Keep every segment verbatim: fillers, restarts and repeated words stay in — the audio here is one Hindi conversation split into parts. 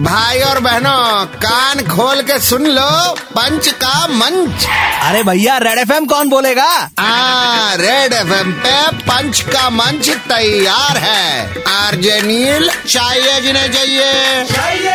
भाई और बहनों कान खोल के सुन लो पंच का मंच। अरे भैया रेड एफएम कौन बोलेगा? हाँ रेड एफएम पे पंच का मंच तैयार है। आरजे नील चाहिए जिन्हें चाहिए चाहिए।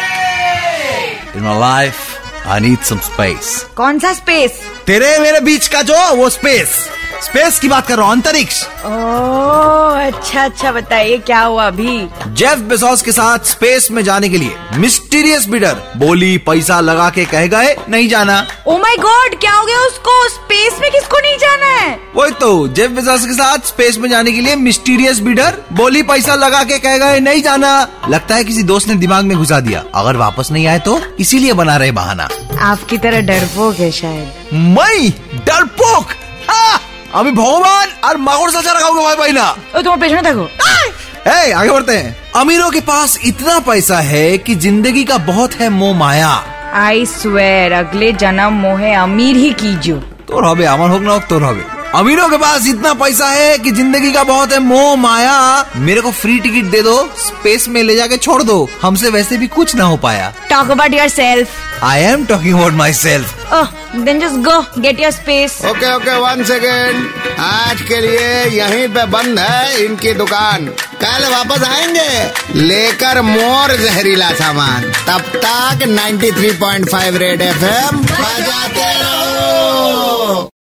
In my life I need some space। कौन सा स्पेस? तेरे मेरे बीच का जो वो स्पेस। स्पेस की बात कर रहा हूँ, अंतरिक्ष। ओह अच्छा अच्छा, बताइए क्या हुआ? अभी जेफ बेजोस के साथ स्पेस में जाने के लिए मिस्टीरियस बिडर बोली पैसा लगा के कह गए नहीं जाना। ओ माय गॉड, क्या हो गया उसको? स्पेस में किसको नहीं जाना है? वही तो, जेफ बेजोस के साथ स्पेस में जाने के लिए मिस्टीरियस बिडर बोली पैसा लगा के कह गए नहीं जाना। लगता है किसी दोस्त ने दिमाग में घुसा दिया, अगर वापस नहीं आए तो, इसीलिए बना रहे बहाना। आपकी तरह डरपोक है शायद। मैं डरपोक? अभी भगवान और माहौल सजा रखाऊंगा भाई भाई ना। ओ तुम पेशेंट देखो। ए आगे बढ़ते हैं। अमीरों के पास इतना पैसा है कि जिंदगी का बहुत है मोह माया। आई स्वेर अगले जन्म मोहे अमीर ही कीजो। तो रहे अमन होक ना होक तो रहे। अमीरों के पास इतना पैसा है कि जिंदगी का बहुत है मोह माया। मेरे को फ्री टिकट दे दो, स्पेस में ले जाके छोड़ दो, हमसे वैसे भी कुछ ना हो पाया। Talk about yourself. I am talking about myself. Oh then just go get your space. Okay okay one second, आज के लिए यहीं पे बंद है इनकी दुकान। कल वापस आएंगे लेकर मोर जहरीला सामान। तब तक ninety three point five red F M बजाते रहो।